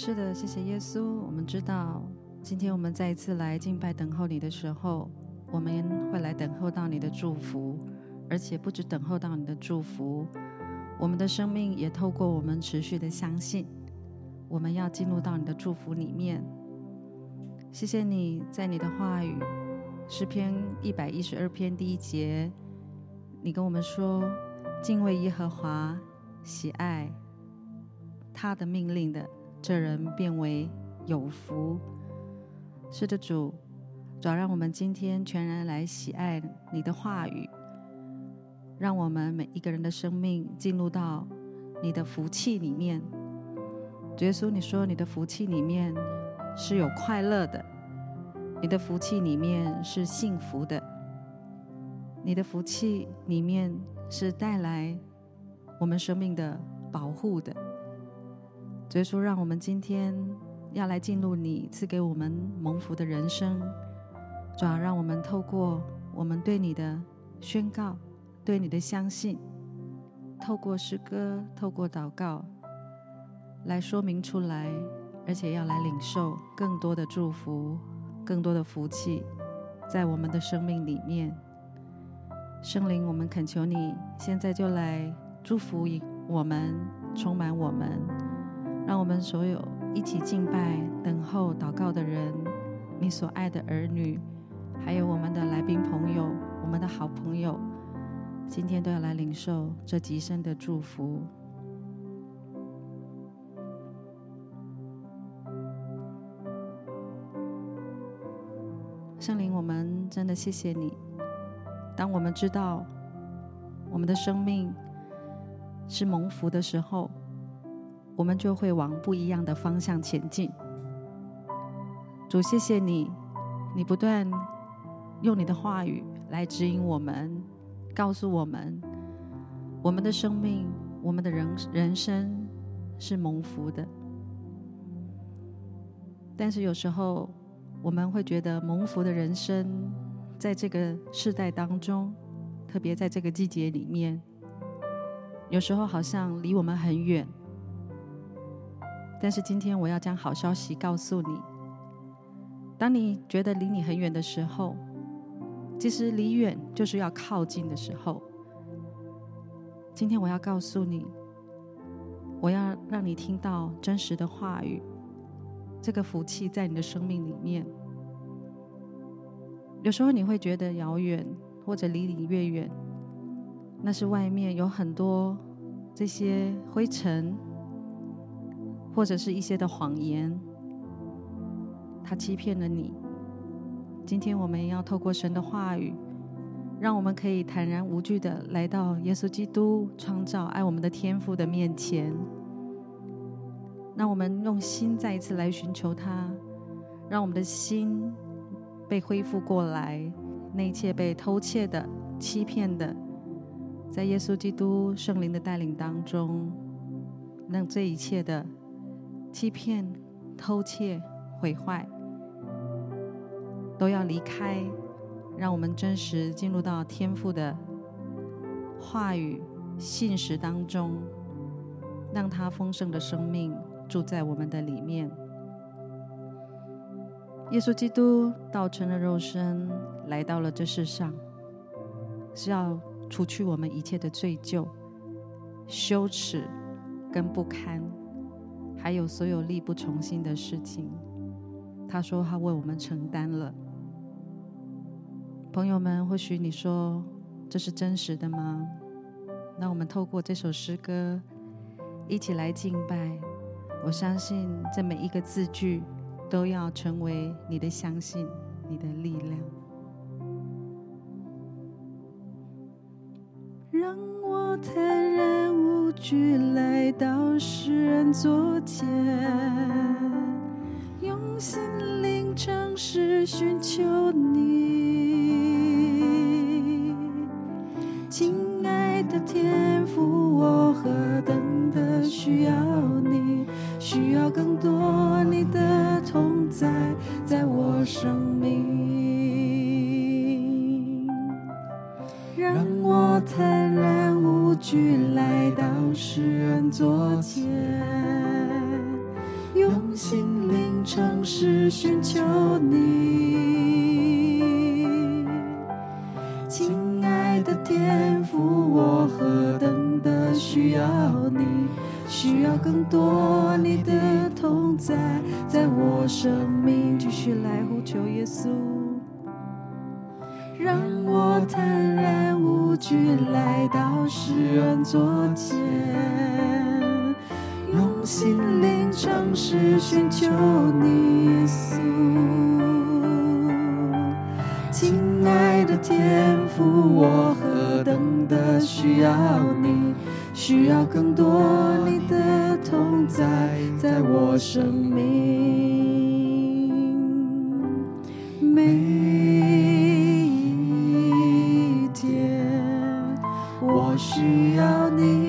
是的，谢谢耶稣。我们知道今天我们再一次来敬拜等候你的时候，我们会来等候到你的祝福，而且不只等候到你的祝福，我们的生命也透过我们持续的相信，我们要进入到你的祝福里面。谢谢你在你的话语诗篇112篇第一节，你跟我们说，敬畏耶和华，喜爱他的命令的，这人变为有福。是的，主，主要让我们今天全然来喜爱你的话语，让我们每一个人的生命进入到你的福气里面。主耶稣，你说你的福气里面是有快乐的，你的福气里面是幸福的，你的福气里面是带来我们生命的保护的。主耶稣，让我们今天要来进入你赐给我们蒙福的人生。主啊，让我们透过我们对你的宣告，对你的相信，透过诗歌，透过祷告来说明出来，而且要来领受更多的祝福，更多的福气在我们的生命里面。圣灵，我们恳求你现在就来祝福我们，充满我们，让我们所有一起敬拜等候祷告的人，你所爱的儿女，还有我们的来宾朋友，我们的好朋友，今天都要来领受这极深的祝福。圣灵，我们真的谢谢你，当我们知道我们的生命是蒙福的时候，我们就会往不一样的方向前进。主，谢谢你，你不断用你的话语来指引我们，告诉我们，我们的生命，我们的人生是蒙福的。但是有时候我们会觉得蒙福的人生在这个世代当中，特别在这个季节里面，有时候好像离我们很远。但是今天我要将好消息告诉你，当你觉得离你很远的时候，其实离远就是要靠近的时候。今天我要告诉你，我要让你听到真实的话语，这个福气在你的生命里面。有时候你会觉得遥远，或者离你越远，那是外面有很多这些灰尘，或者是一些的谎言，他欺骗了你。今天我们要透过神的话语，让我们可以坦然无惧地来到耶稣基督创造爱我们的天父的面前，让我们用心再一次来寻求他，让我们的心被恢复过来，那一切被偷窃的、欺骗的，在耶稣基督圣灵的带领当中，让这一切的欺骗、偷窃、毁坏都要离开，让我们真实进入到天父的话语信实当中，让他丰盛的生命住在我们的里面。耶稣基督道成了肉身，来到了这世上，是要除去我们一切的罪疚、羞耻跟不堪，还有所有力不从心的事情，他说他为我们承担了。朋友们，或许你说这是真实的吗？那我们透过这首诗歌一起来敬拜，我相信这每一个字句都要成为你的相信，你的力量。让我坦然无惧来到世人座前，用心灵诚实寻求你，亲爱的天父，我何等的需要你，需要更多你的同在在我生命。让我坦然无惧来到世人座前，用尝试寻求你，亲爱的天父，我何等的需要你，需要更多你的同在，在我生命继续来呼求耶稣，让我坦然无惧来到施恩座前，用心灵诚实寻求你，耶稣，亲爱的天父，我何等的需要你，需要更多你的同在，在我生命每一天，我需要你，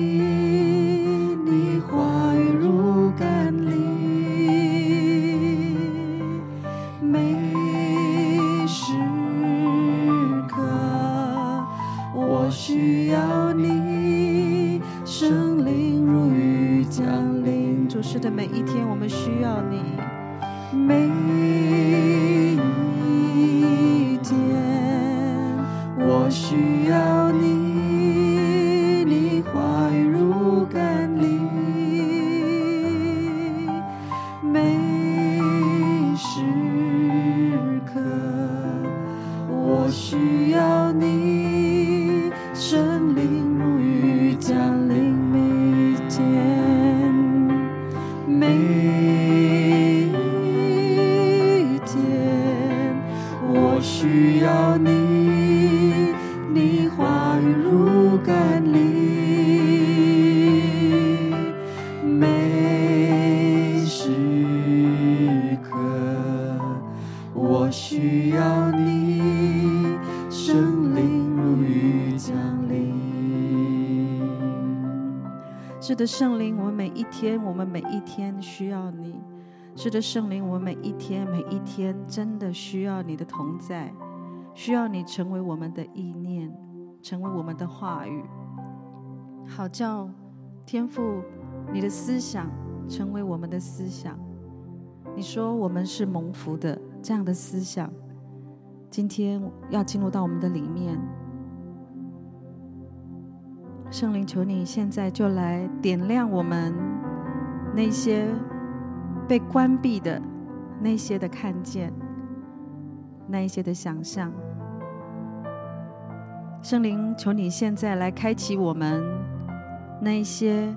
需要你，圣灵如雨降临。主，是的，每一天我们需要你，每一天我需要你，你话语如甘霖，每时刻我需要你，神灵如雨降临，每一天，每一天，我需要你，你话语如甘霖，每时刻，我需要你，神灵如雨降临。是的，圣灵，我们每一天需要你。是的，圣灵，我们每一天真的需要你的同在，需要你成为我们的意念，成为我们的话语，好叫天父你的思想成为我们的思想。你说我们是蒙福的，这样的思想今天要进入到我们的里面。圣灵，求你现在就来点亮我们那些被关闭的、那些的看见、那一些的想象。圣灵，求你现在来开启我们那一些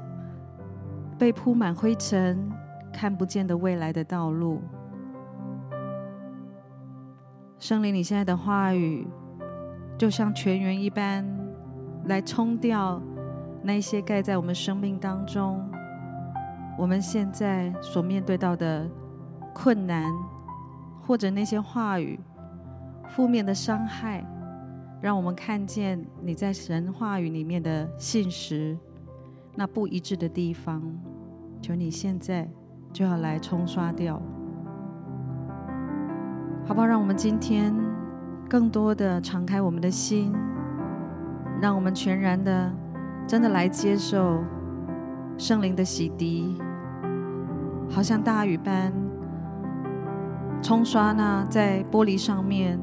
被铺满灰尘、看不见的未来的道路。圣灵，你现在的话语就像泉源一般，来冲掉那些盖在我们生命当中我们现在所面对到的困难，或者那些话语负面的伤害，让我们看见你在神话语里面的信实，那不一致的地方，求你现在就要来冲刷掉，好不好？让我们今天更多的敞开我们的心，让我们全然的真的来接受圣灵的洗涤，好像大雨般冲刷那在玻璃上面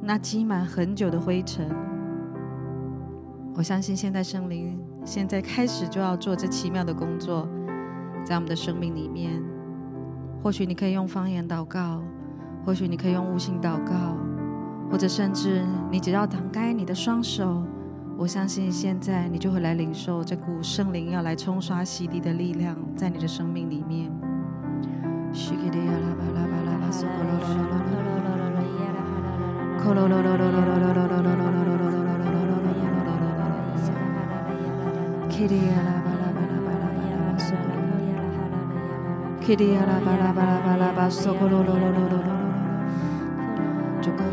那积满很久的灰尘。我相信现在圣灵现在开始就要做这奇妙的工作在我们的生命里面。或许你可以用方言祷告，或许你可以用悟性祷告，或者甚至你只要敞开你的双手，我相信现在你就会来领受这股圣灵要来冲刷洗涤的力量在你的生命里面。就更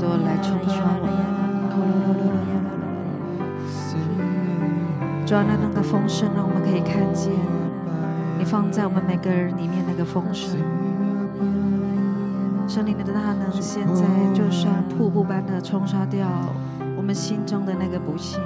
多来冲刷我们，主啊，那样的丰盛让我们可以看见你放在我们每个人里面那个丰盛。圣灵的大能现在就像瀑布般的冲刷掉我们心中的那个不幸。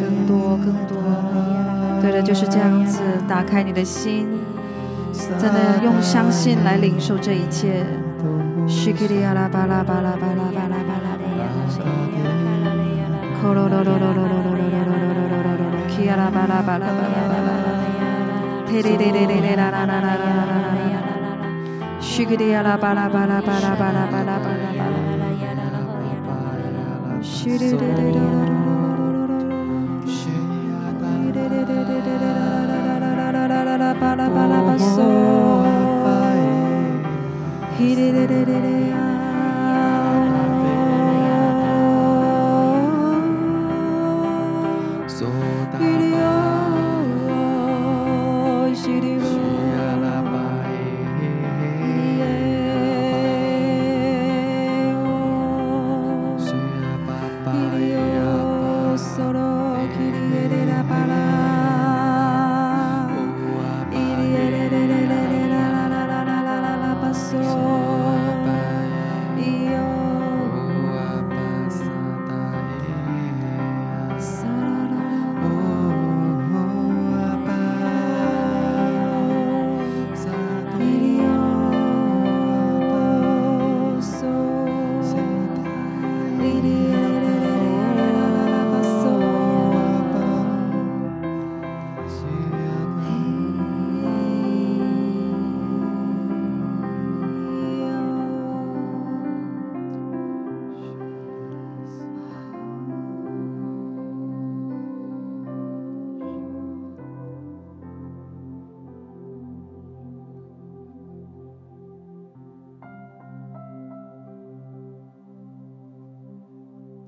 更多，对的，就是这样子，打开你的心，真的用相信来领受这一切。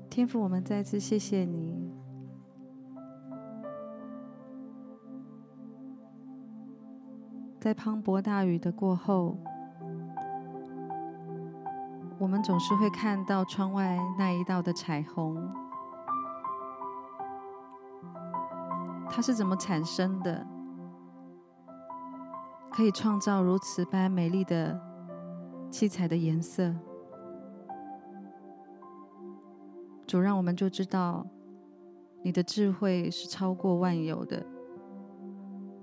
天父，我们再次谢谢你，在磅礴大雨的过后，我们总是会看到窗外那一道的彩虹。它是怎么产生的，可以创造如此般美丽的七彩的颜色？主，让我们就知道你的智慧是超过万有的，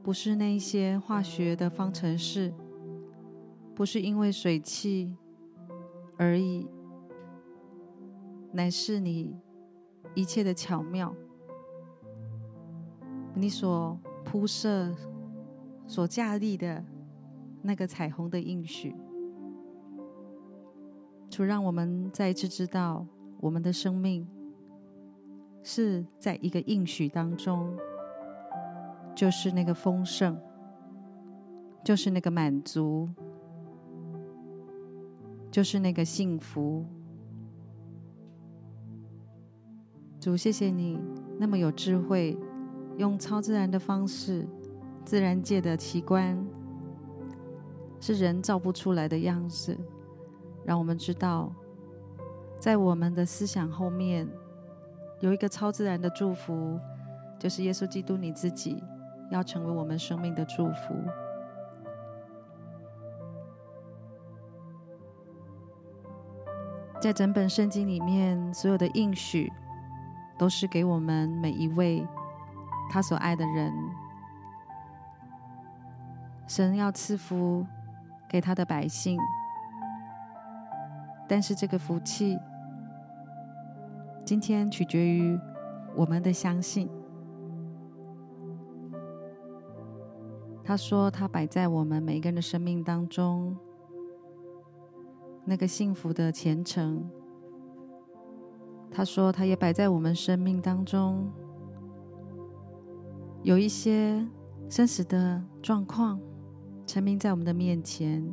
不是那些化学的方程式，不是因为水汽而已，乃是你一切的巧妙，你所铺设所架立的那个彩虹的应许。主，让我们再一次知道我们的生命是在一个应许当中，就是那个丰盛，就是那个满足，就是那个幸福。主，谢谢你那么有智慧，用超自然的方式，自然界的奇观是人造不出来的样子，让我们知道在我们的思想后面有一个超自然的祝福，就是耶稣基督你自己要成为我们生命的祝福。在整本圣经里面，所有的应许都是给我们每一位他所爱的人，神要赐福给他的百姓，但是这个福气今天取决于我们的相信。他说他摆在我们每一个人的生命当中，那个幸福的前程。他说他也摆在我们生命当中有一些生死的状况陈明在我们的面前。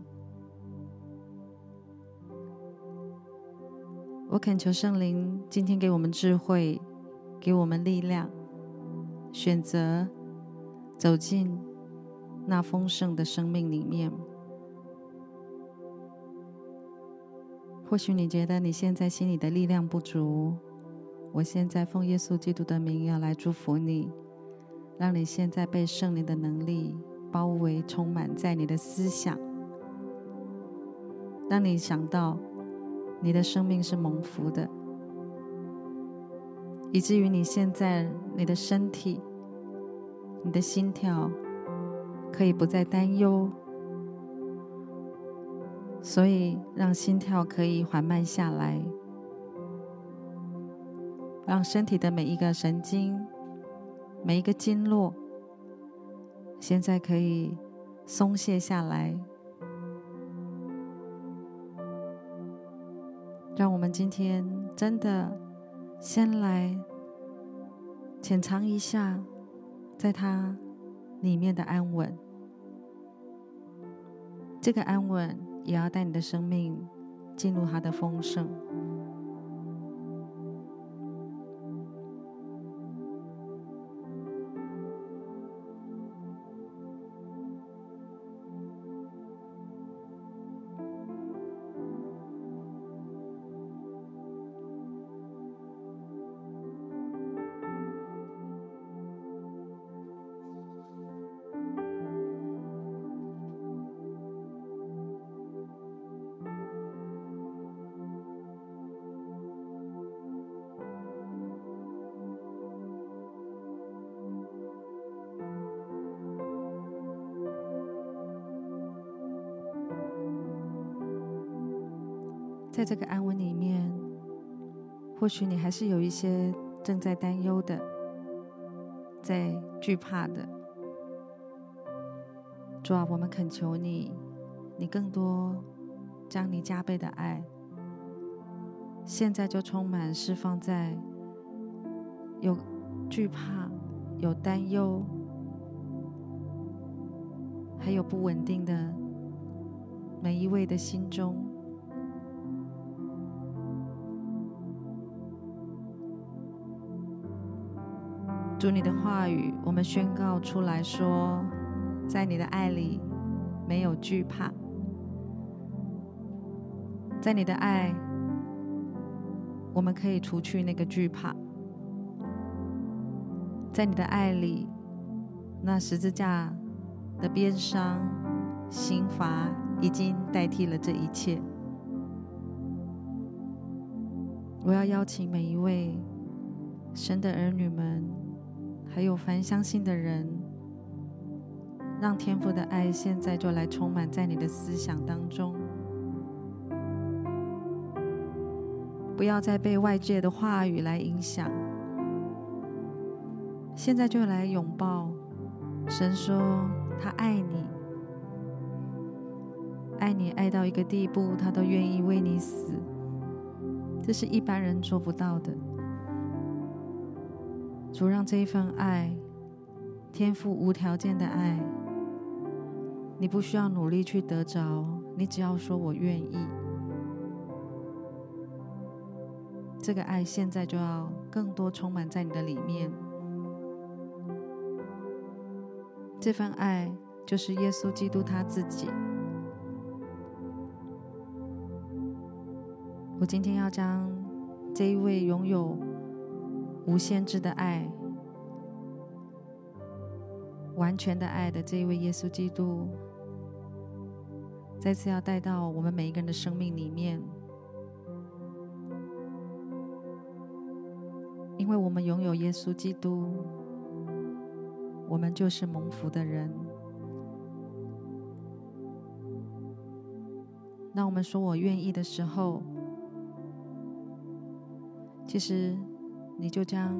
我恳求圣灵今天给我们智慧，给我们力量，选择走进那丰盛的生命里面。或许你觉得你现在心里的力量不足，我现在奉耶稣基督的名要来祝福你，让你现在被圣灵的能力包围充满在你的思想。当你想到你的生命是蒙福的，以至于你现在你的身体你的心跳可以不再担忧，所以让心跳可以缓慢下来，让身体的每一个神经每一个经络现在可以松懈下来。让我们今天真的先来浅尝一下在它里面的安稳，这个安稳也要带你的生命进入它的丰盛。在这个安稳里面，或许你还是有一些正在担忧的，在惧怕的。主啊，我们恳求你，你更多将你加倍的爱现在就充满释放在有惧怕有担忧还有不稳定的每一位的心中。主，你的话语我们宣告出来说，在你的爱里没有惧怕，在你的爱我们可以除去那个惧怕，在你的爱里那十字架的鞭伤刑罚已经代替了这一切。我要邀请每一位神的儿女们还有凡相信的人，让天父的爱现在就来充满在你的思想当中，不要再被外界的话语来影响，现在就来拥抱神，说他爱你，爱你爱到一个地步，他都愿意为你死，这是一般人做不到的。主，让这一份爱，天父无条件的爱，你不需要努力去得着，你只要说我愿意，这个爱现在就要更多充满在你的里面。这份爱就是耶稣基督他自己。我今天要将这一位拥有无限制的爱完全的爱的这一位耶稣基督，再次要带到我们每一个人的生命里面，因为我们拥有耶稣基督，我们就是蒙福的人。当我们说我愿意的时候，其实你就将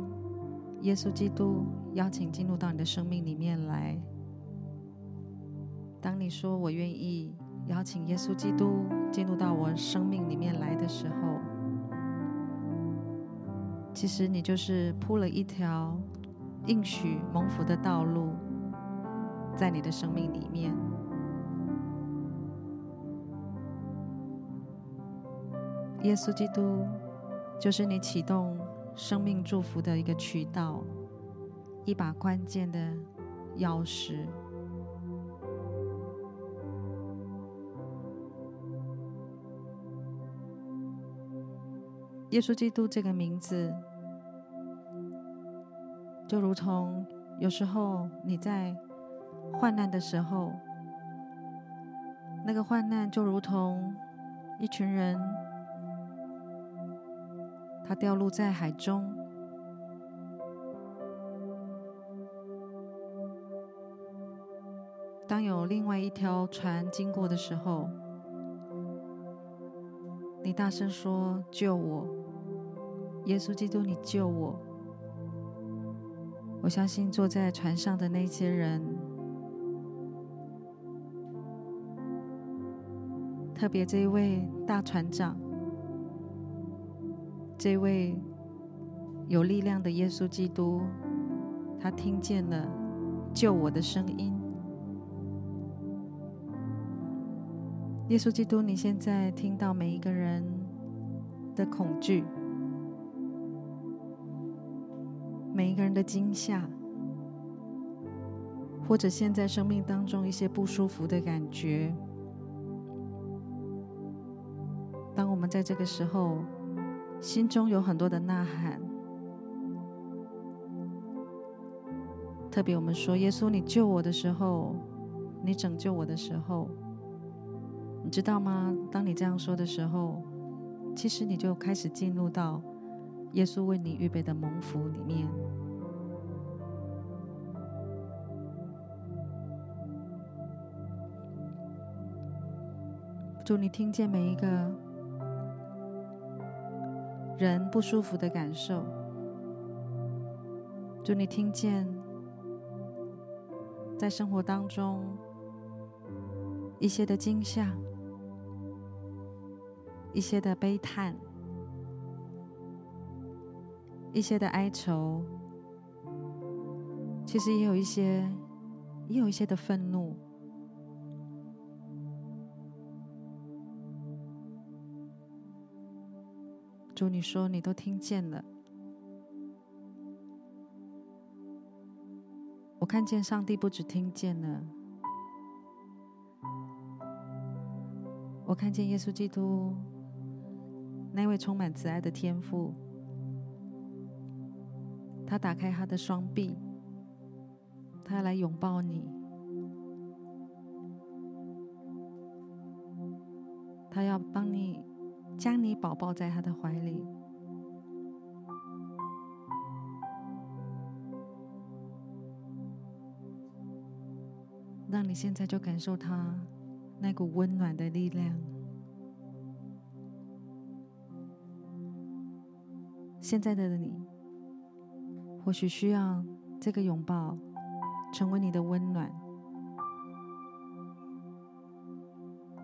耶稣基督邀请进入到你的生命里面来。当你说我愿意邀请耶稣基督进入到我生命里面来的时候，其实你就是铺了一条应许蒙福的道路在你的生命里面。耶稣基督就是你启动生命祝福的一个渠道，一把关键的钥匙。耶稣基督这个名字，就如同有时候你在患难的时候，那个患难就如同一群人，他掉落在海中，当有另外一条船经过的时候，你大声说：救我，耶稣基督，你救我。我相信坐在船上的那些人，特别这一位大船长，这位有力量的耶稣基督，他听见了救我的声音。耶稣基督，你现在听到每一个人的恐惧，每一个人的惊吓，或者现在生命当中一些不舒服的感觉。当我们在这个时候，心中有很多的呐喊，特别我们说：耶稣，你救我的时候，你拯救我的时候，你知道吗？当你这样说的时候，其实你就开始进入到耶稣为你预备的蒙福里面。主，你听见每一个人不舒服的感受，主，你听见在生活当中一些的惊吓，一些的悲叹，一些的哀愁，其实也有一些的愤怒。主，你说你都听见了。我看见上帝不只听见了，我看见耶稣基督那位充满慈爱的天父，他打开他的双臂，他来拥抱你，他要帮你，将你宝宝在他的怀里。让你现在就感受他那股温暖的力量。现在的你或许需要这个拥抱成为你的温暖，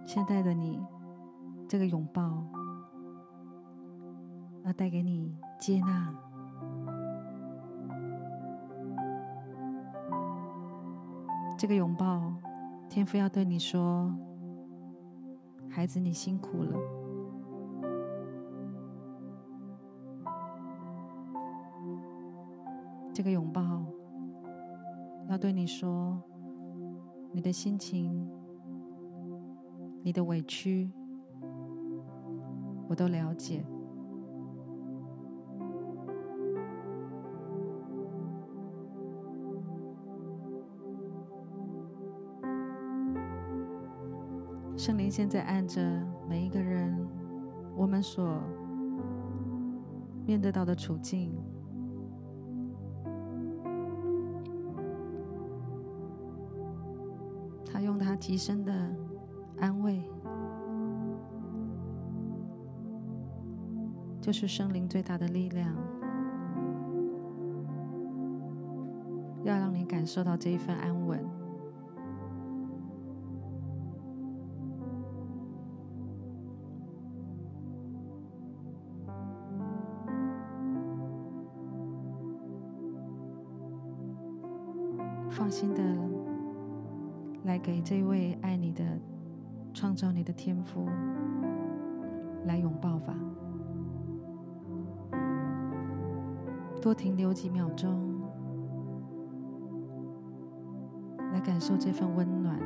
现在的你，这个拥抱要带给你接纳。这个拥抱，天父要对你说：孩子，你辛苦了，这个拥抱要对你说，你的心情，你的委屈，我都了解。圣灵现在按着每一个人我们所面对到的处境，他用他极深的安慰，就是圣灵最大的力量，要让你感受到这一份安稳。放心的来给这位爱你的、创造你的天父来拥抱吧。多停留几秒钟，来感受这份温暖，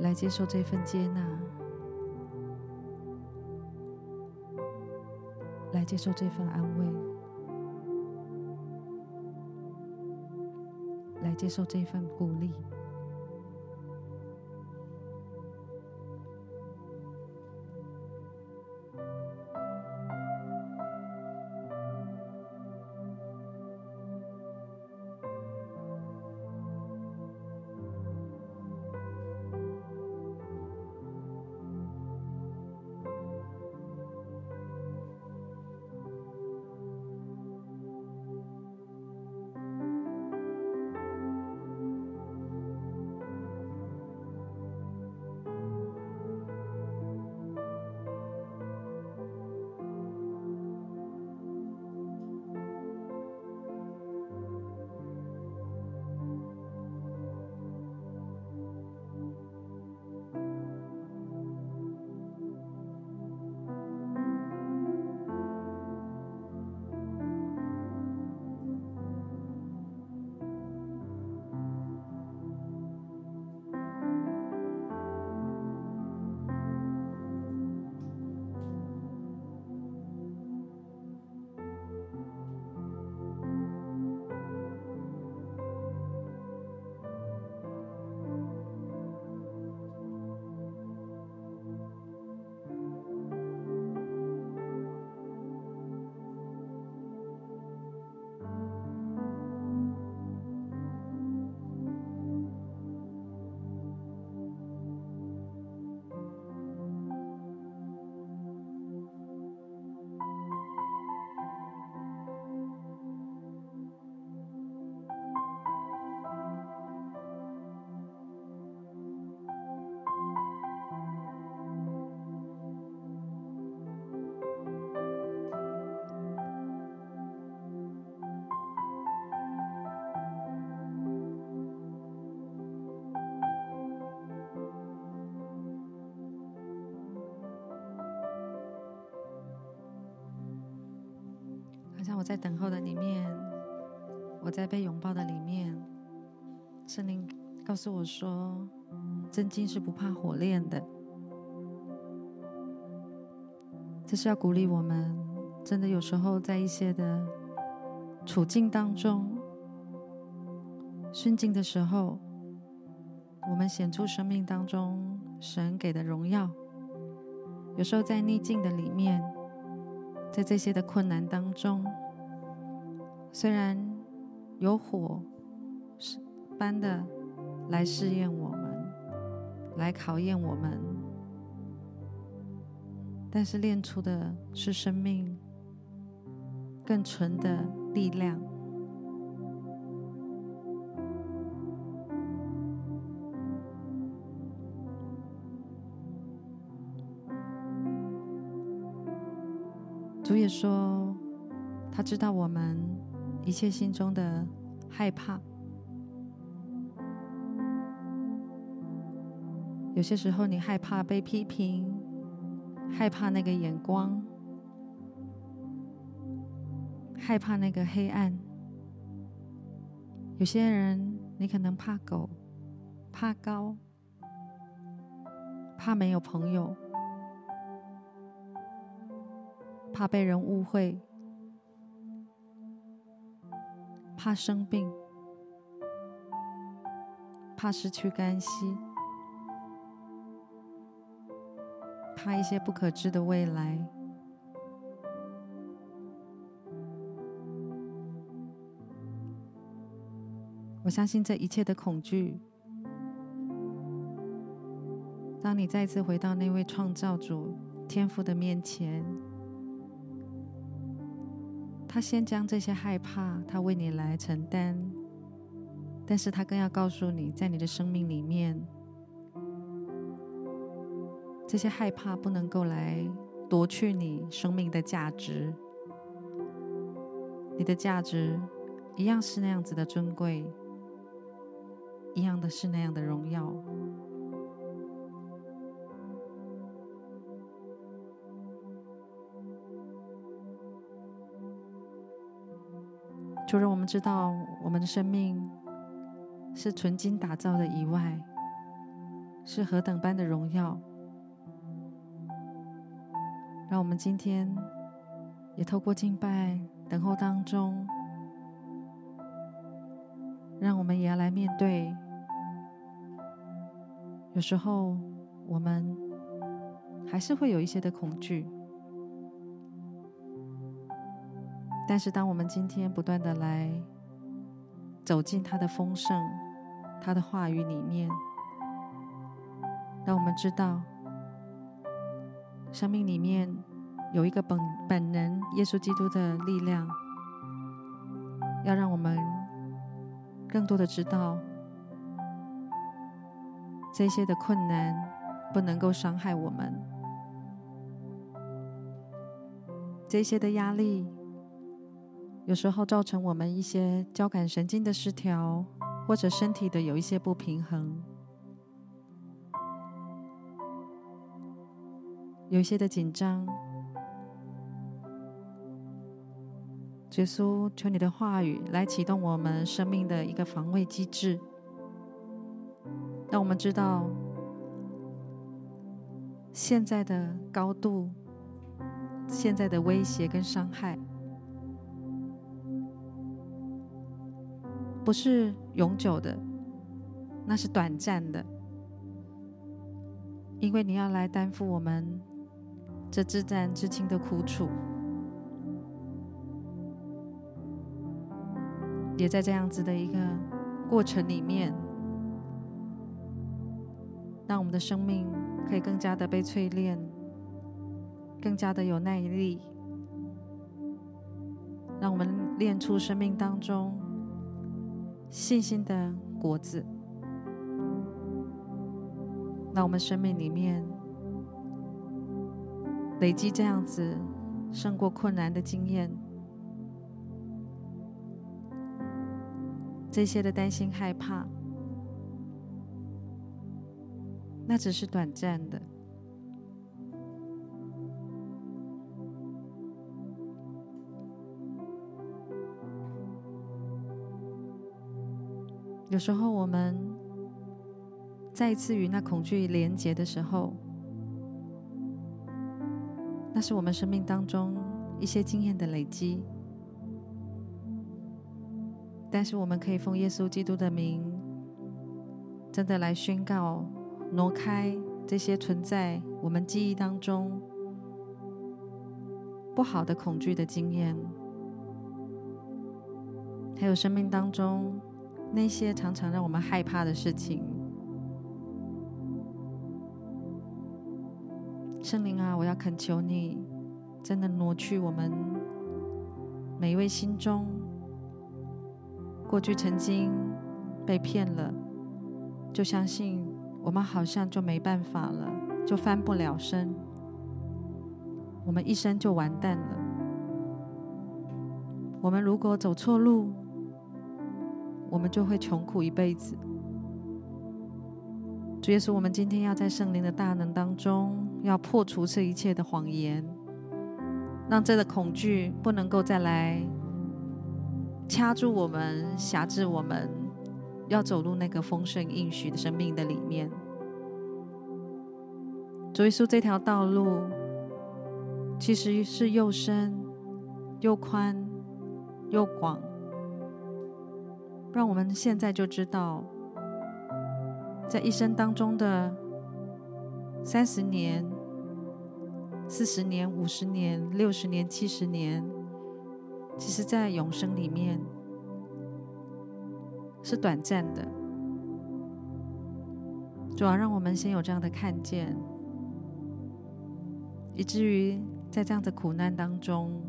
来接受这份接纳，来接受这份安慰。来接受这份鼓励。像我在等候的里面，我在被拥抱的里面，圣灵告诉我说，真金是不怕火炼的。这是要鼓励我们，真的有时候在一些的处境当中，顺境的时候，我们显出生命当中神给的荣耀；有时候在逆境的里面，在这些的困难当中，虽然有火般的来试验我们，来考验我们，但是炼出的是生命更纯的力量。主也说，他知道我们一切心中的害怕。有些时候你害怕被批评，害怕那个眼光，害怕那个黑暗。有些人你可能怕狗，怕高，怕没有朋友，怕被人误会，怕生病，怕失去干系，怕一些不可知的未来。我相信这一切的恐惧，当你再次回到那位创造主天父的面前，他先将这些害怕，他为你来承担，但是他更要告诉你，在你的生命里面，这些害怕不能够来夺去你生命的价值。你的价值一样是那样子的尊贵，一样的是那样的荣耀。除了我们知道我们的生命是纯金打造的以外，是何等般的荣耀，让我们今天也透过敬拜等候当中，让我们也要来面对。有时候我们还是会有一些的恐惧，但是当我们今天不断的来走进他的丰盛，他的话语里面，让我们知道生命里面有一个本能耶稣基督的力量，要让我们更多的知道这些的困难不能够伤害我们，这些的压力有时候造成我们一些交感神经的失调，或者身体的有一些不平衡，有一些的紧张。耶稣，求你的话语来启动我们生命的一个防卫机制，让我们知道现在的高度，现在的威胁跟伤害不是永久的，那是短暂的，因为你要来担负我们这至暂至轻的苦楚。也在这样子的一个过程里面，让我们的生命可以更加的被淬炼，更加的有耐力，让我们炼出生命当中信心的果子，让我们生命里面累积这样子胜过困难的经验。这些的担心害怕，那只是短暂的，有时候我们再一次与那恐惧连结的时候，那是我们生命当中一些经验的累积，但是我们可以奉耶稣基督的名，真的来宣告，挪开这些存在我们记忆当中不好的恐惧的经验，还有生命当中那些常常让我们害怕的事情。圣灵啊，我要恳求你，真的挪去我们每一位心中过去曾经被骗了，就相信我们好像就没办法了，就翻不了身，我们一生就完蛋了。我们如果走错路，我们就会穷苦一辈子。主耶稣，我们今天要在圣灵的大能当中，要破除这一切的谎言，让这个恐惧不能够再来掐住我们，辖制我们，要走入那个丰盛应许的生命的里面。主耶稣，这条道路其实是又深又宽又广，让我们现在就知道，在一生当中的30年、40年、50年、60年、70年，其实在永生里面是短暂的。主要让我们先有这样的看见，以至于在这样的苦难当中，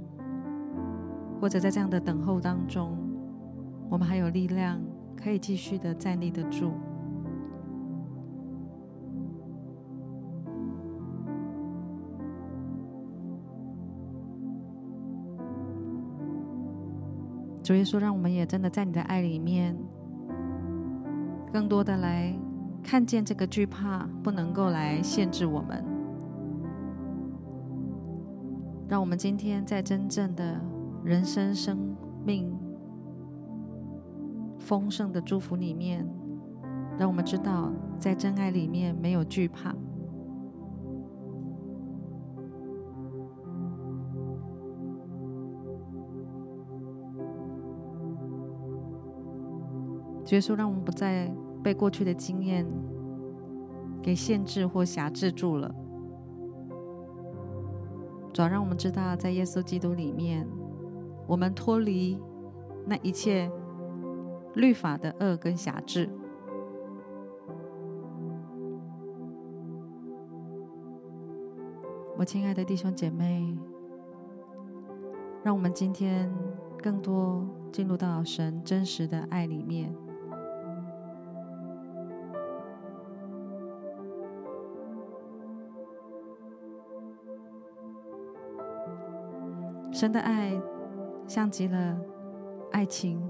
或者在这样的等候当中，我们还有力量可以继续的站立得住。主耶稣，让我们也真的在你的爱里面，更多的来看见这个惧怕不能够来限制我们，让我们今天在真正的人生生命丰盛的祝福里面，让我们知道在真爱里面没有惧怕。耶稣让我们不再被过去的经验给限制或辖制住了。主要让我们知道，在耶稣基督里面，我们脱离那一切律法的恶跟辖制。我亲爱的弟兄姐妹，让我们今天更多进入到神真实的爱里面。神的爱像极了爱情，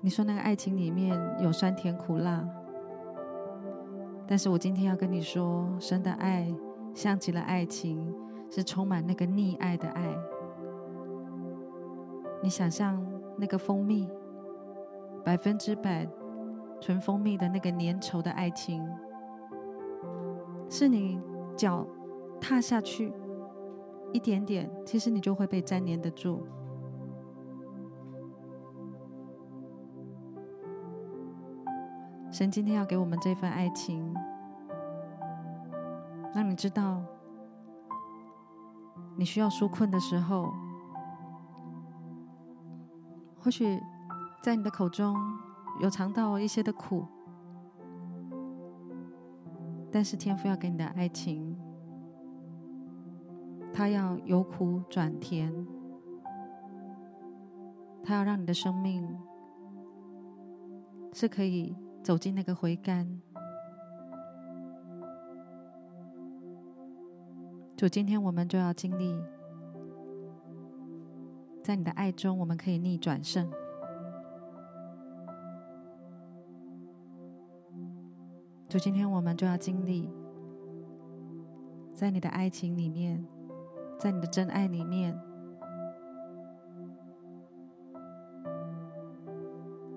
你说那个爱情里面有酸甜苦辣，但是我今天要跟你说，神的爱像极了爱情，是充满那个溺爱的爱。你想象那个蜂蜜100%纯蜂蜜的那个粘稠的爱情，是你脚踏下去一点点，其实你就会被粘连得住。神今天要给我们这份爱情，让你知道你需要纾困的时候，或许在你的口中有尝到一些的苦，但是天父要给你的爱情，他要由苦转甜，他要让你的生命是可以走进那个回甘。主，今天我们就要经历，在你的爱中我们可以逆转胜。主，今天我们就要经历，在你的爱情里面，在你的真爱里面，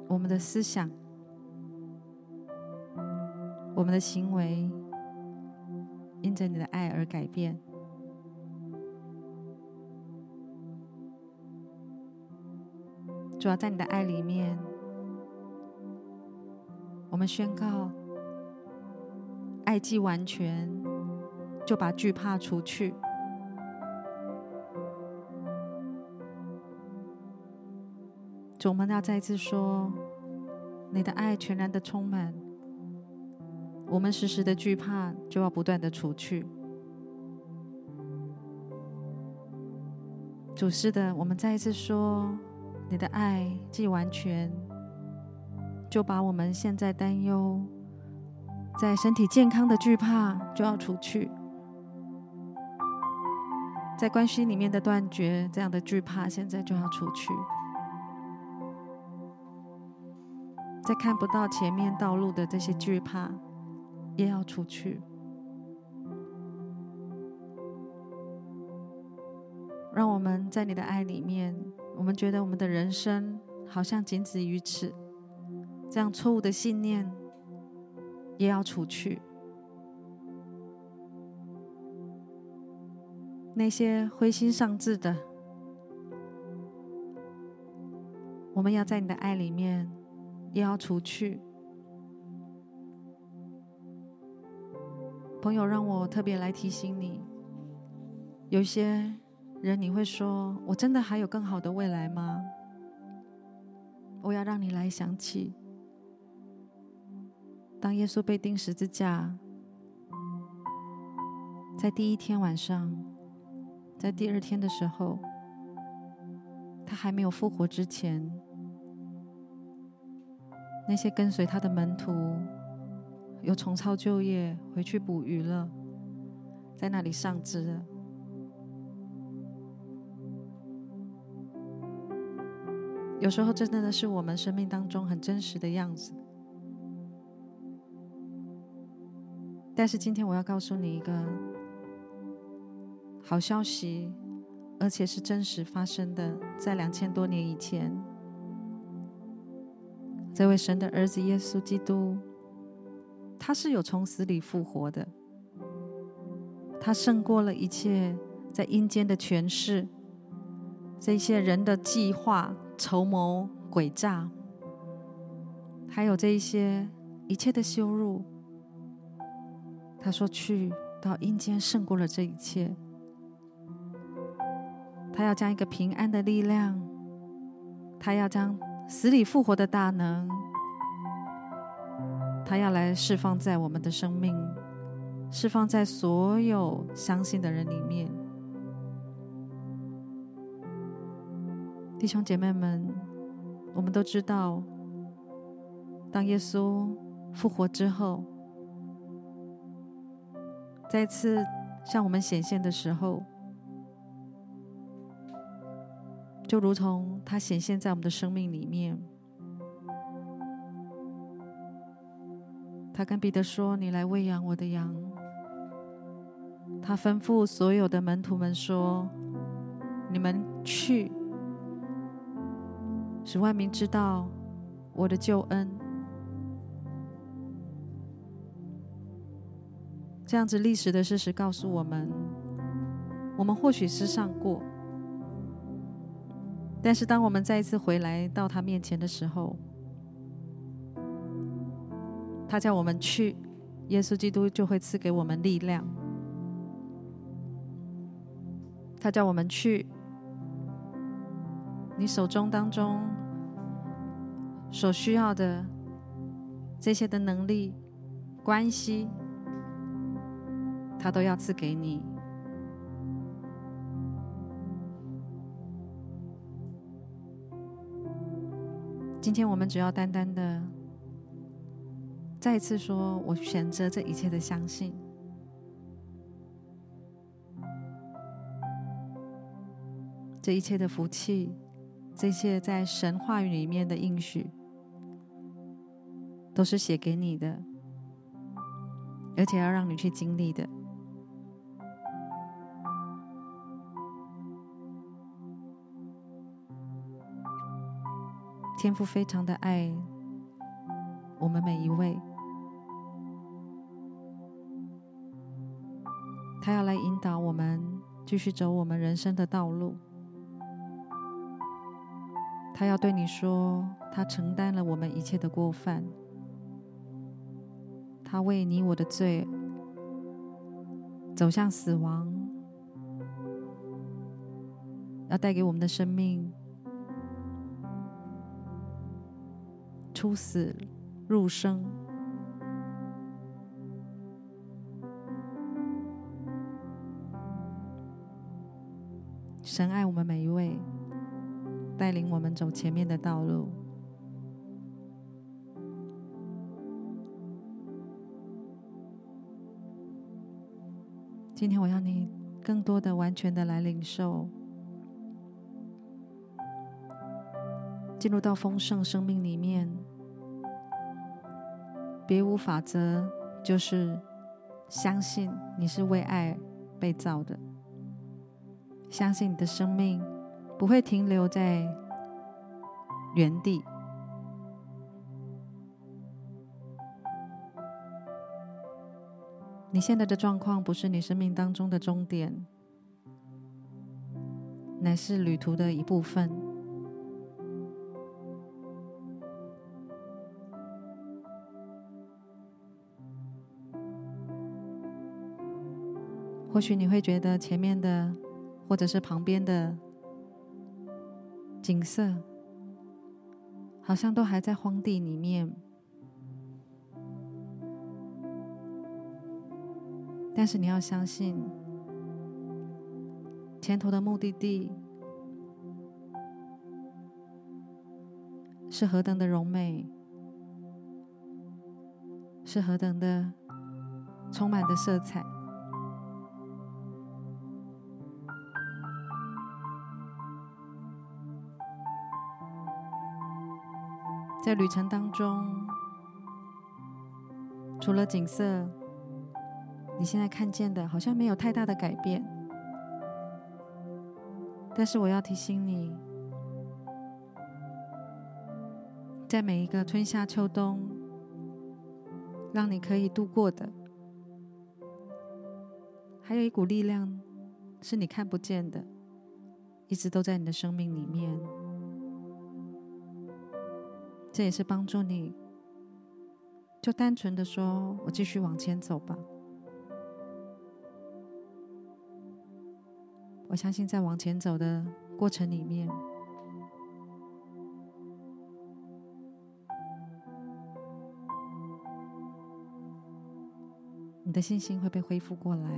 我们的思想，我们的行为因着你的爱而改变。主要在你的爱里面，我们宣告，爱既完全，就把惧怕除去。主，我们要再次说，你的爱全然的充满我们，时时的惧怕就要不断的除去。主，是的，我们再一次说，你的爱既完全，就把我们现在担忧在身体健康的惧怕就要除去，在关系里面的断绝这样的惧怕现在就要除去，在看不到前面道路的这些惧怕也要除去。让我们在你的爱里面，我们觉得我们的人生好像仅止于此，这样错误的信念也要除去，那些灰心丧志的，我们要在你的爱里面也要除去。朋友，让我特别来提醒你，有些人你会说，我真的还有更好的未来吗？我要让你来想起，当耶稣被钉十字架，在第一天晚上，在第二天的时候，他还没有复活之前，那些跟随他的门徒有重操旧业，回去捕鱼了，在那里上枝了。有时候真的是我们生命当中很真实的样子。但是今天我要告诉你一个好消息，而且是真实发生的。在2000多年以前，这位神的儿子耶稣基督，他是有从死里复活的，他胜过了一切在阴间的权势，这些人的计划、筹谋、诡诈，还有这一些一切的羞辱。他说去到阴间胜过了这一切，他要将一个平安的力量，他要将死里复活的大能，他要来释放在我们的生命，释放在所有相信的人里面。弟兄姐妹们，我们都知道，当耶稣复活之后，再次向我们显现的时候，就如同他显现在我们的生命里面。他跟彼得说：“你来喂养我的羊。”他吩咐所有的门徒们说：“你们去，使万民知道我的救恩。”这样子历史的事实告诉我们，我们或许失丧过，但是当我们再一次回来到他面前的时候，他叫我们去，耶稣基督就会赐给我们力量。他叫我们去，你手中当中所需要的这些的能力、关系，他都要赐给你。今天我们只要单单的再一次说，我选择这一切的相信。这一切的福气，这些在神话语里面的应许，都是写给你的，而且要让你去经历的。天父非常的爱我们每一位，他要来引导我们继续走我们人生的道路。他要对你说，他承担了我们一切的过犯，他为你我的罪走向死亡，要带给我们的生命出死入生。神爱我们每一位，带领我们走前面的道路。今天我要你更多的完全的来领受，进入到丰盛生命里面。别无法则就是相信你是为爱被造的，相信你的生命不会停留在原地。你现在的状况不是你生命当中的终点，乃是旅途的一部分。或许你会觉得前面的或者是旁边的景色好像都还在荒地里面，但是你要相信，前头的目的地是何等的荣美，是何等的充满的色彩。在旅程当中，除了景色，你现在看见的好像没有太大的改变，但是我要提醒你，在每一个春夏秋冬，让你可以度过的，还有一股力量是你看不见的，一直都在你的生命里面。这也是帮助你就单纯的说我继续往前走吧。我相信在往前走的过程里面，你的信心会被恢复过来。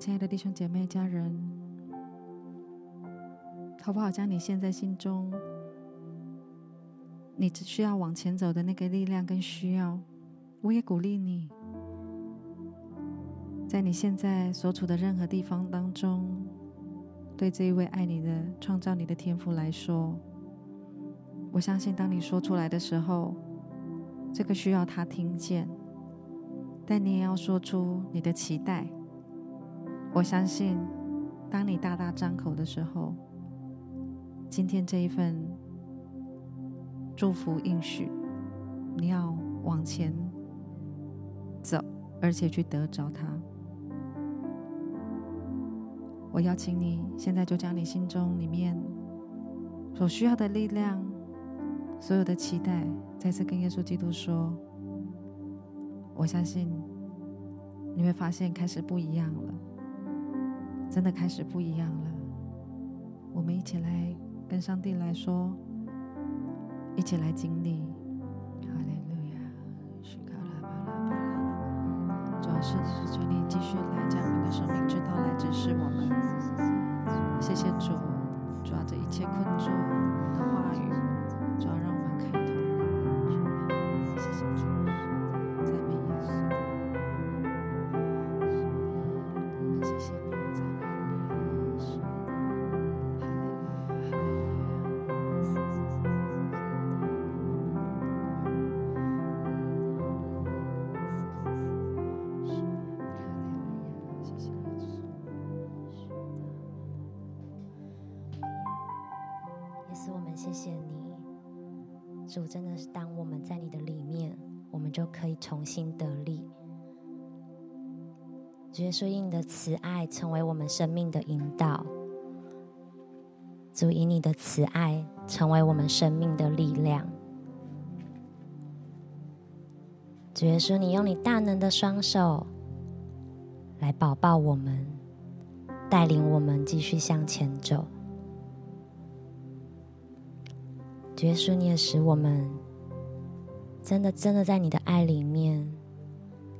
亲爱的弟兄姐妹家人，好不好将你现在心中你只需要往前走的那个力量跟需要，我也鼓励你在你现在所处的任何地方当中，对这一位爱你的创造你的天父来说，我相信当你说出来的时候，这个需要他听见，但你也要说出你的期待。我相信当你大大张口的时候，今天这一份祝福应许，你要往前走，而且去得着它。我邀请你现在就将你心中里面所需要的力量，所有的期待，再次跟耶稣基督说，我相信你会发现开始不一样了，真的开始不一样了。我们一起来跟上帝来说，一起来经历。哈利路亚！主要是求你继续来将你的生命之道来指示我们。谢谢主，主要这一切困住的话语，主要让我们开通。谢谢主。主，真的是当我们在你的里面，我们就可以重新得力。主耶稣，以你的慈爱成为我们生命的引导。主，以你的慈爱成为我们生命的力量。主耶稣，你用你大能的双手来保抱我们，带领我们继续向前走。主耶稣，你也使我们真的真的在你的爱里面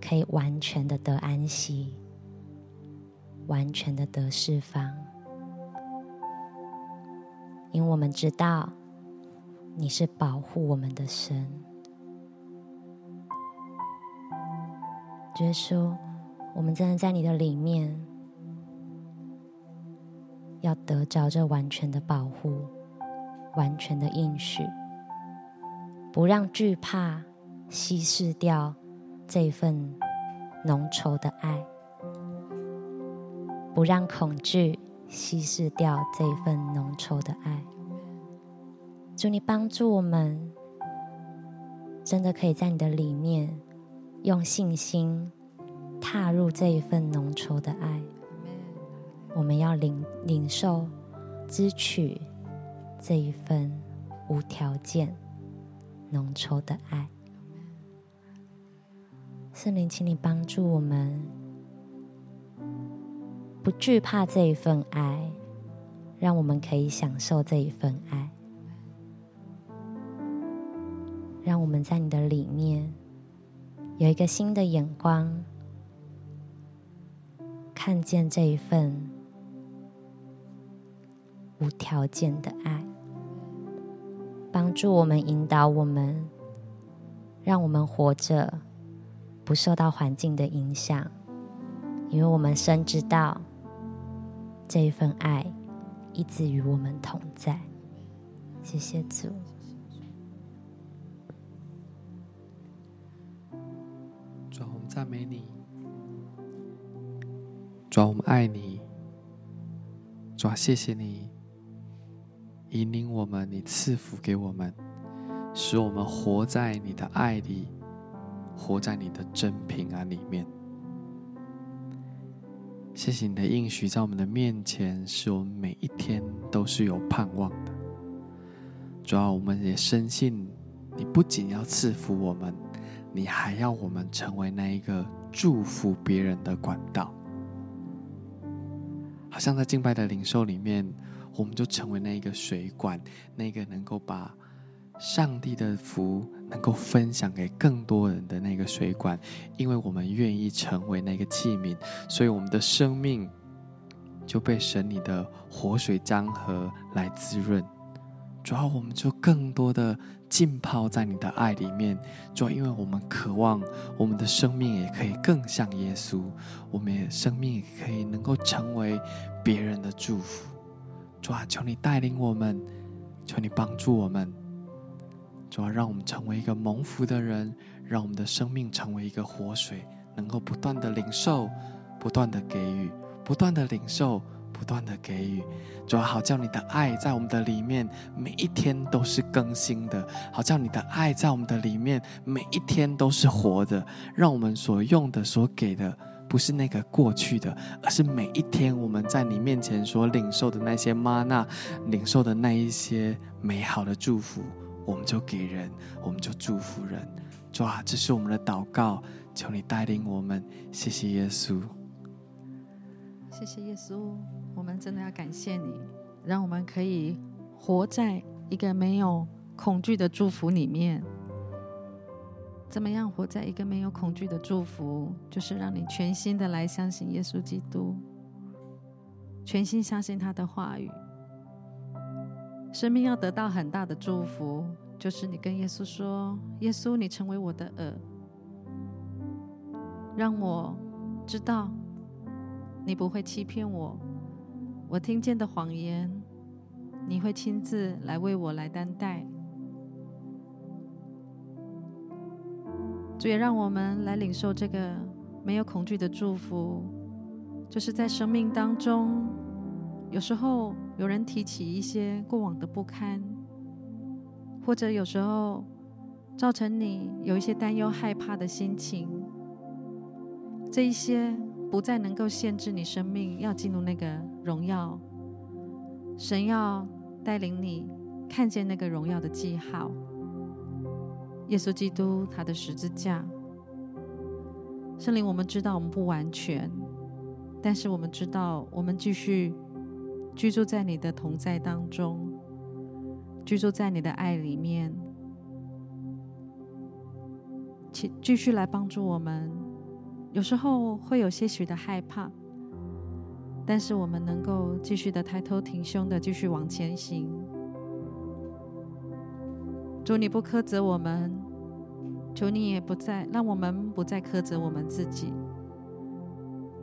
可以完全的得安息，完全的得释放，因为我们知道你是保护我们的神。主耶稣，我们真的在你的里面要得着这完全的保护，完全的应许，不让惧怕稀释掉这份浓稠的爱，不让恐惧稀释掉这份浓稠的爱。主，你帮助我们真的可以在你的里面用信心踏入这一份浓稠的爱。我们要 领受支取这一份无条件浓稠的爱。圣灵，请你帮助我们不惧怕这一份爱，让我们可以享受这一份爱，让我们在你的里面有一个新的眼光，看见这一份无条件的爱。帮助我们，引导我们，让我们活着不受到环境的影响，因为我们深知道这一份爱一直与我们同在。谢谢主。主啊，我们赞美你。主啊，我们爱你。主啊，谢谢你引领我们，你赐福给我们，使我们活在你的爱里，活在你的真平安里面。谢谢你的应许在我们的面前，使我们每一天都是有盼望的。主啊，我们也深信你不仅要赐福我们，你还要我们成为那一个祝福别人的管道。好像在敬拜的领受里面，我们就成为那一个水管，那个能够把上帝的福能够分享给更多人的那个水管，因为我们愿意成为那个器皿，所以我们的生命就被神你的活水江河来滋润。主要我们就更多的浸泡在你的爱里面，主要因为我们渴望我们的生命也可以更像耶稣，我们也生命也可以能够成为别人的祝福。主啊，求你带领我们，求你帮助我们，主啊，让我们成为一个蒙福的人，让我们的生命成为一个活水，能够不断的领受，不断的给予，不断的领受，不断的给予。主啊，好叫你的爱在我们的里面每一天都是更新的，好叫你的爱在我们的里面每一天都是活的，让我们所用的所给的不是那个过去的，而是每一天我们在你面前所领受的那些玛纳，领受的那一些美好的祝福，我们就给人，我们就祝福人。主啊，这是我们的祷告，求你带领我们。谢谢耶稣，谢谢耶稣，我们真的要感谢你，让我们可以活在一个没有恐惧的祝福里面。怎么样活在一个没有恐惧的祝福？就是让你全心的来相信耶稣基督，全心相信他的话语。生命要得到很大的祝福，就是你跟耶稣说：耶稣，你成为我的耳，让我知道你不会欺骗我，我听见的谎言你会亲自来为我来担待。主，也让我们来领受这个没有恐惧的祝福。就是在生命当中，有时候有人提起一些过往的不堪，或者有时候造成你有一些担忧害怕的心情，这一些不再能够限制你生命要进入那个荣耀。神要带领你看见那个荣耀的记号，耶稣基督他的十字架。圣灵，我们知道我们不完全，但是我们知道我们继续居住在你的同在当中，居住在你的爱里面，继续来帮助我们。有时候会有些许的害怕，但是我们能够继续的抬头挺胸的继续往前行。主，你不苛责我们，求你也不再让我们不再苛责我们自己，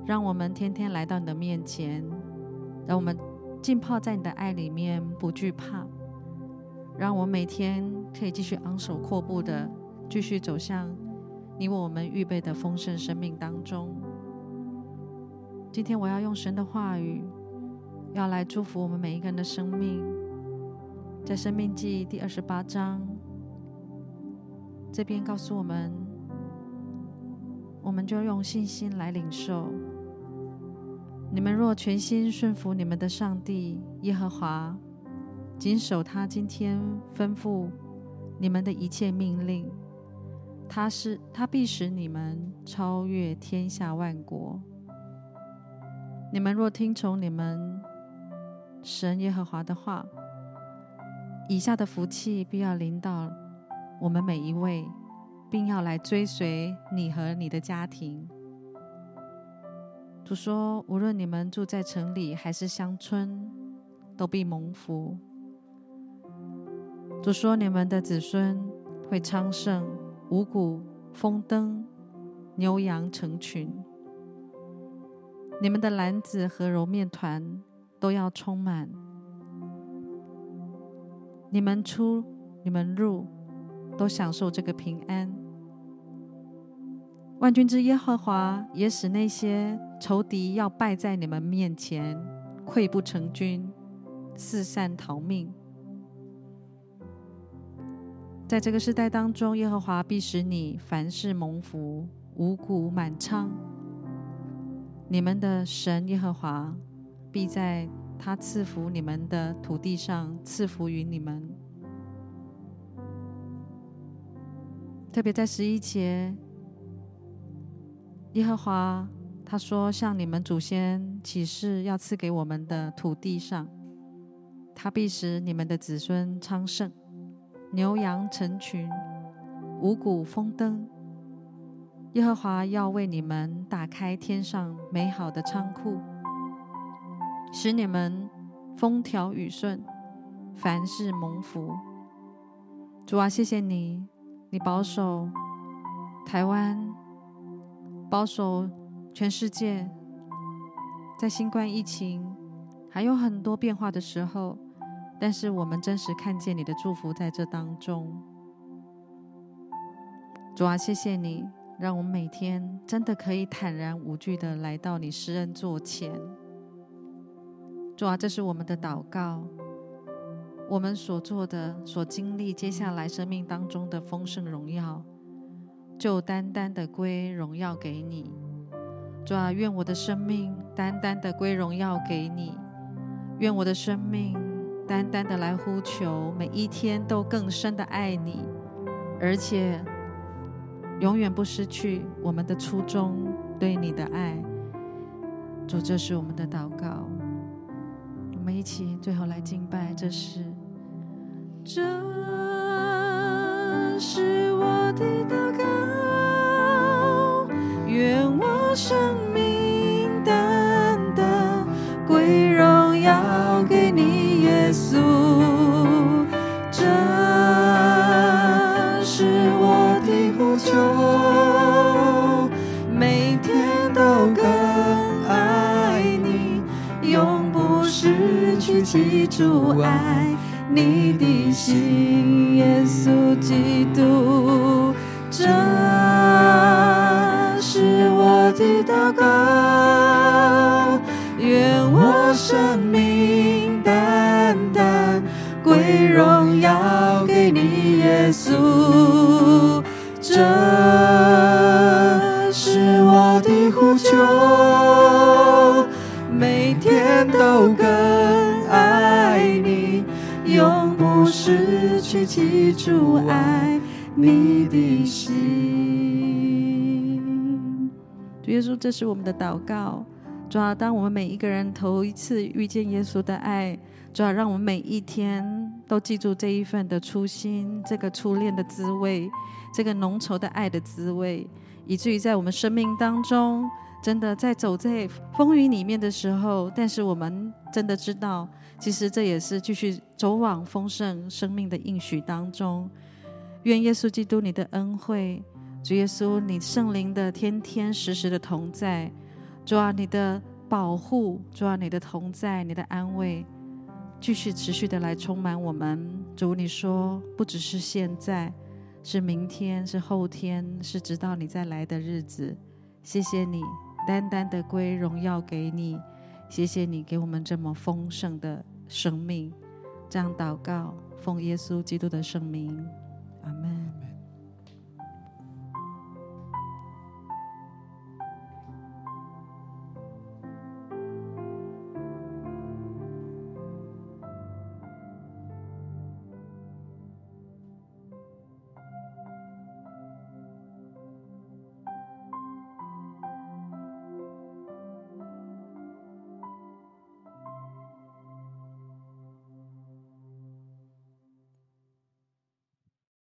让我们天天来到你的面前，让我们浸泡在你的爱里面，不惧怕，让我每天可以继续昂首阔步的继续走向你为我们预备的丰盛生命当中。今天我要用神的话语要来祝福我们每一个人的生命。在申命记第28章这边告诉我们，我们就用信心来领受。你们若全心顺服你们的上帝耶和华，谨守他今天吩咐你们的一切命令，他必使你们超越天下万国。你们若听从你们神耶和华的话，以下的福气必要临到我们每一位，并要来追随你和你的家庭。主说，无论你们住在城里还是乡村，都必蒙福。主说，你们的子孙会昌盛，五谷丰登，牛羊成群。你们的篮子和揉面团都要充满。你们出，你们入，都享受这个平安。万军之耶和华也使那些仇敌要败在你们面前，溃不成军，四散逃命。在这个世代当中，耶和华必使你凡事蒙福，五谷满仓。你们的神耶和华必在他赐福你们的土地上赐福于你们。特别在11节，耶和华他说，向你们祖先起誓要赐给我们的土地上，他必使你们的子孙昌盛，牛羊成群，五谷丰登。耶和华要为你们打开天上美好的仓库，使你们风调雨顺，凡事蒙福。主啊，谢谢你，你保守台湾，保守全世界。在新冠疫情还有很多变化的时候，但是我们真实看见你的祝福在这当中。主啊，谢谢你，让我们每天真的可以坦然无惧地来到你施恩座前。主啊，这是我们的祷告，我们所做的、所经历，接下来生命当中的丰盛荣耀，就单单的归荣耀给你。主啊，愿我的生命单单的归荣耀给你，愿我的生命单单的来呼求，每一天都更深的爱你，而且永远不失去我们的初衷，对你的爱。主，这是我们的祷告。我们一起最后来敬拜，这是我的祷告，愿我生命单单归荣耀给你，耶稣。这是我的呼求，每天都更爱你，永不失去记住爱你的心，耶稣基督。这是我的祷告，愿我生命单单归荣耀给你，耶稣。这是我的呼求，每天都更爱你，永不失去记住爱你的心。主耶稣，这是我们的祷告。主啊，当我们每一个人头一次遇见耶稣的爱，主啊，让我们每一天都记住这一份的初心，这个初恋的滋味，这个浓稠的爱的滋味，以至于在我们生命当中，真的在走在风雨里面的时候，但是我们真的知道，其实这也是继续走往丰盛生命的应许当中。愿耶稣基督你的恩惠，主耶稣你圣灵的天天时时的同在，主啊你的保护，主啊你的同在，你的安慰，继续持续的来充满我们。主，你说不只是现在，是明天，是后天，是直到你再来的日子。谢谢你，单单的归荣耀给你。谢谢你给我们这么丰盛的生命。这样祷告，奉耶稣基督的圣名，阿们。